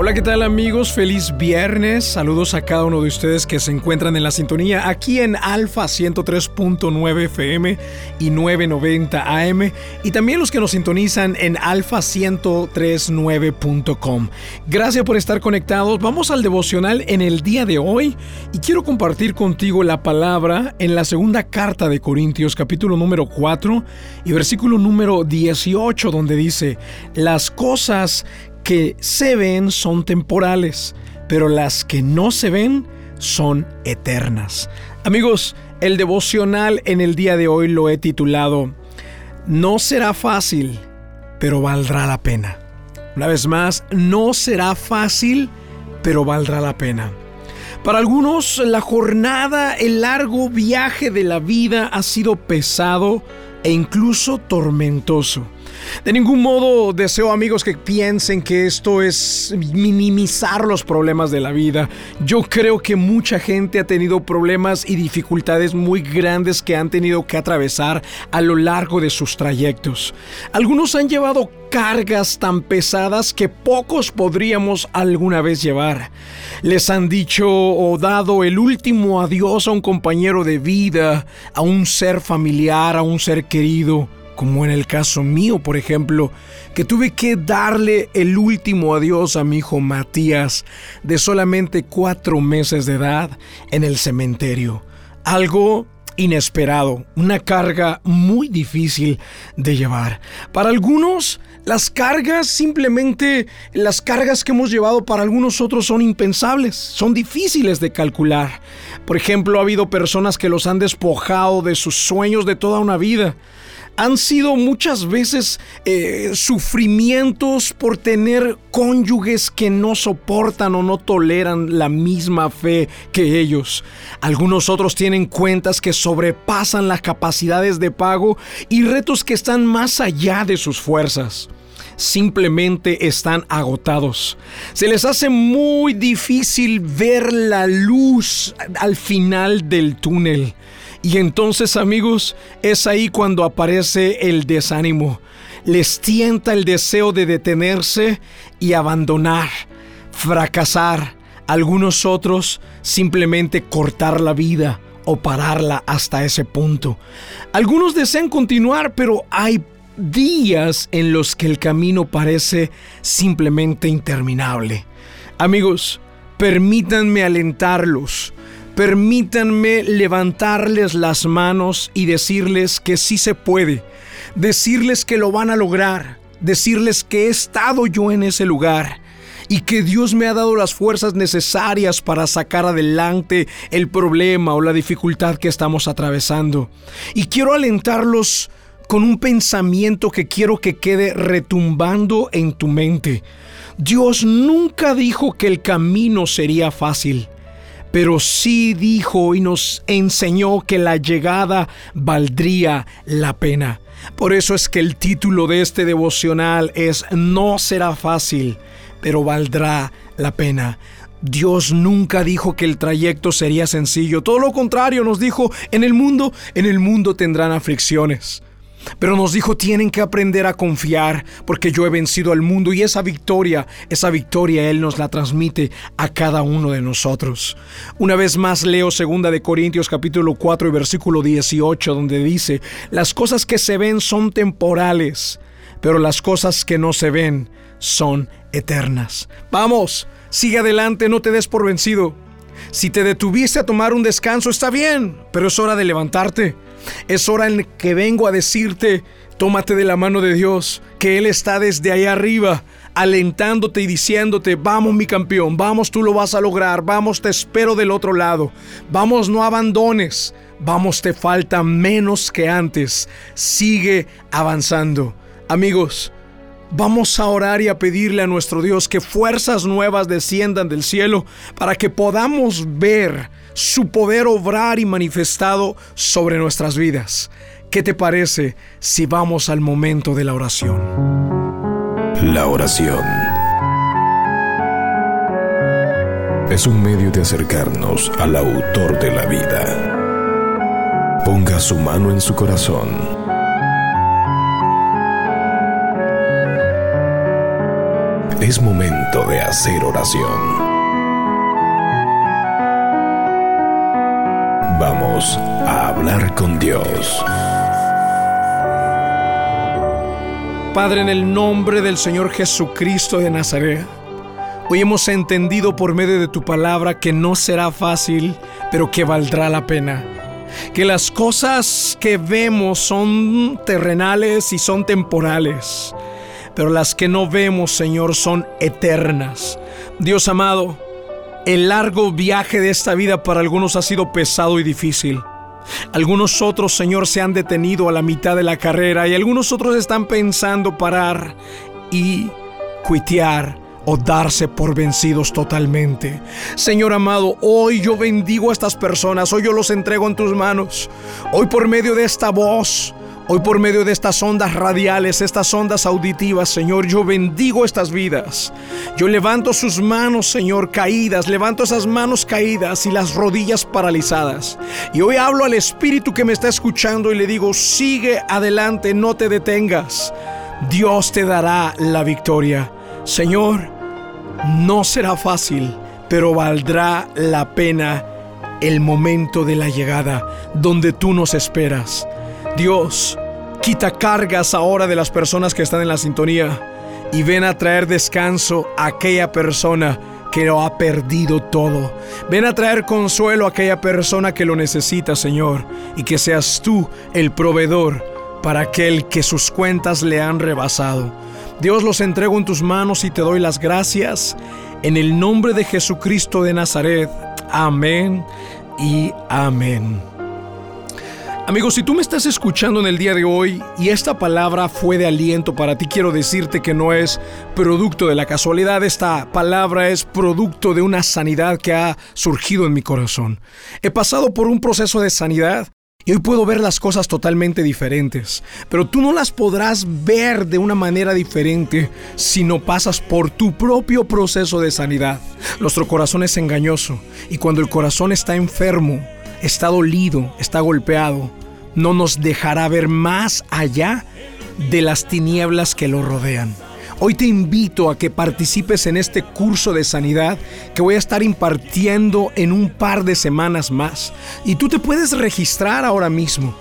Hola, ¿qué tal amigos? Feliz viernes. Saludos a cada uno de ustedes que se encuentran en la sintonía aquí en Alfa 103.9 FM y 990 AM y también los que nos sintonizan en alfa1039.com. Gracias por estar conectados. Vamos al devocional en el día de hoy y quiero compartir contigo la palabra en la segunda carta de Corintios, capítulo número 4 y versículo número 18, donde dice: las cosas que se ven son temporales, pero las que no se ven son eternas. Amigos, el devocional en el día de hoy lo he titulado "No será fácil, pero valdrá la pena". Una vez más, no será fácil, pero valdrá la pena. Para algunos, la jornada, el largo viaje de la vida ha sido pesado e incluso tormentoso. De ningún modo deseo, amigos, que piensen que esto es minimizar los problemas de la vida. Yo creo que mucha gente ha tenido problemas y dificultades muy grandes que han tenido que atravesar a lo largo de sus trayectos. Algunos han llevado cargas tan pesadas que pocos podríamos alguna vez llevar. Les han dicho o dado el último adiós a un compañero de vida, a un ser familiar, a un ser querido, como en el caso mío, por ejemplo, que tuve que darle el último adiós a mi hijo Matías, de solamente 4 meses de edad, en el cementerio. Algo inesperado, una carga muy difícil de llevar. Para algunos, las cargas que hemos llevado para algunos otros son impensables, son difíciles de calcular. Por ejemplo, ha habido personas que los han despojado de sus sueños de toda una vida. Han sido muchas veces sufrimientos por tener cónyuges que no soportan o no toleran la misma fe que ellos. Algunos otros tienen cuentas que sobrepasan las capacidades de pago y retos que están más allá de sus fuerzas. Simplemente están agotados. Se les hace muy difícil ver la luz al final del túnel. Y entonces, amigos, es ahí cuando aparece el desánimo. Les tienta el deseo de detenerse y abandonar, fracasar. Algunos otros simplemente cortar la vida o pararla hasta ese punto. Algunos desean continuar, pero hay días en los que el camino parece simplemente interminable. Amigos, permítanme alentarlos. Permítanme levantarles las manos y decirles que sí se puede, decirles que lo van a lograr, decirles que he estado yo en ese lugar y que Dios me ha dado las fuerzas necesarias para sacar adelante el problema o la dificultad que estamos atravesando. Y quiero alentarlos con un pensamiento que quiero que quede retumbando en tu mente. Dios nunca dijo que el camino sería fácil, pero sí dijo y nos enseñó que la llegada valdría la pena. Por eso es que el título de este devocional es "No será fácil, pero valdrá la pena". Dios nunca dijo que el trayecto sería sencillo. Todo lo contrario, nos dijo: en el mundo tendrán aflicciones. Pero nos dijo: tienen que aprender a confiar, porque yo he vencido al mundo. Y esa victoria Él nos la transmite a cada uno de nosotros. Una vez más leo 2 de Corintios capítulo 4 y versículo 18, donde dice: las cosas que se ven son temporales, pero las cosas que no se ven son eternas. Vamos, sigue adelante, no te des por vencido. Si te detuviste a tomar un descanso, está bien, pero es hora de levantarte. Es hora en que vengo a decirte: tómate de la mano de Dios, que Él está desde ahí arriba, alentándote y diciéndote: vamos, mi campeón, vamos, tú lo vas a lograr, vamos, te espero del otro lado, vamos, no abandones, vamos, te falta menos que antes, sigue avanzando. Amigos, vamos a orar y a pedirle a nuestro Dios que fuerzas nuevas desciendan del cielo para que podamos ver su poder obrar y manifestado sobre nuestras vidas. ¿Qué te parece si vamos al momento de la oración? La oración es un medio de acercarnos al autor de la vida. Ponga su mano en su corazón. Es momento de hacer oración. Vamos a hablar con Dios. Padre, en el nombre del Señor Jesucristo de Nazaret, hoy hemos entendido por medio de tu palabra que no será fácil, pero que valdrá la pena. Que las cosas que vemos son terrenales y son temporales, pero las que no vemos, Señor, son eternas. Dios amado, el largo viaje de esta vida para algunos ha sido pesado y difícil. Algunos otros, Señor, se han detenido a la mitad de la carrera y algunos otros están pensando parar y cuitear o darse por vencidos totalmente. Señor amado, hoy yo bendigo a estas personas, hoy yo los entrego en tus manos. Hoy por medio de esta voz, hoy por medio de estas ondas radiales, estas ondas auditivas, Señor, yo bendigo estas vidas. Yo levanto sus manos, Señor, caídas, levanto esas manos caídas y las rodillas paralizadas. Y hoy hablo al espíritu que me está escuchando y le digo, sigue adelante, no te detengas. Dios te dará la victoria. Señor, no será fácil, pero valdrá la pena el momento de la llegada, donde tú nos esperas. Dios, quita cargas ahora de las personas que están en la sintonía y ven a traer descanso a aquella persona que lo ha perdido todo. Ven a traer consuelo a aquella persona que lo necesita, Señor, y que seas tú el proveedor para aquel que sus cuentas le han rebasado. Dios, los entrego en tus manos y te doy las gracias. En el nombre de Jesucristo de Nazaret. Amén y amén. Amigos, si tú me estás escuchando en el día de hoy y esta palabra fue de aliento para ti, quiero decirte que no es producto de la casualidad. Esta palabra es producto de una sanidad que ha surgido en mi corazón. He pasado por un proceso de sanidad y hoy puedo ver las cosas totalmente diferentes. Pero tú no las podrás ver de una manera diferente si no pasas por tu propio proceso de sanidad. Nuestro corazón es engañoso y cuando el corazón está enfermo, está dolido, está golpeado, no nos dejará ver más allá de las tinieblas que lo rodean. Hoy te invito a que participes en este curso de sanidad que voy a estar impartiendo en un par de semanas más. Y tú te puedes registrar ahora mismo.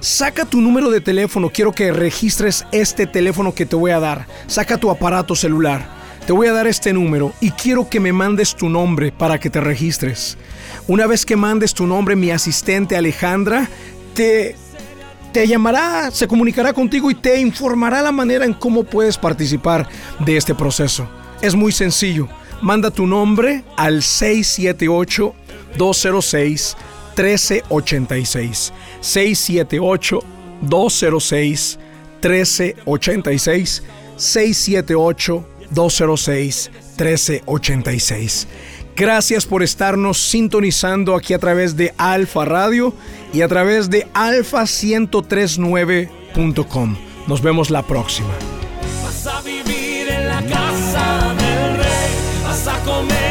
Saca tu número de teléfono, quiero que registres este teléfono que te voy a dar. Saca tu aparato celular. Te voy a dar este número y quiero que me mandes tu nombre para que te registres. Una vez que mandes tu nombre, mi asistente Alejandra te llamará, se comunicará contigo y te informará la manera en cómo puedes participar de este proceso. Es muy sencillo. Manda tu nombre al 678-206-1386. 678-206-1386. 678-206-1386. Gracias por estarnos sintonizando aquí a través de Alfa Radio y a través de alfa1039.com. Nos vemos la próxima. Vas a vivir en la casa del rey, vas a comer.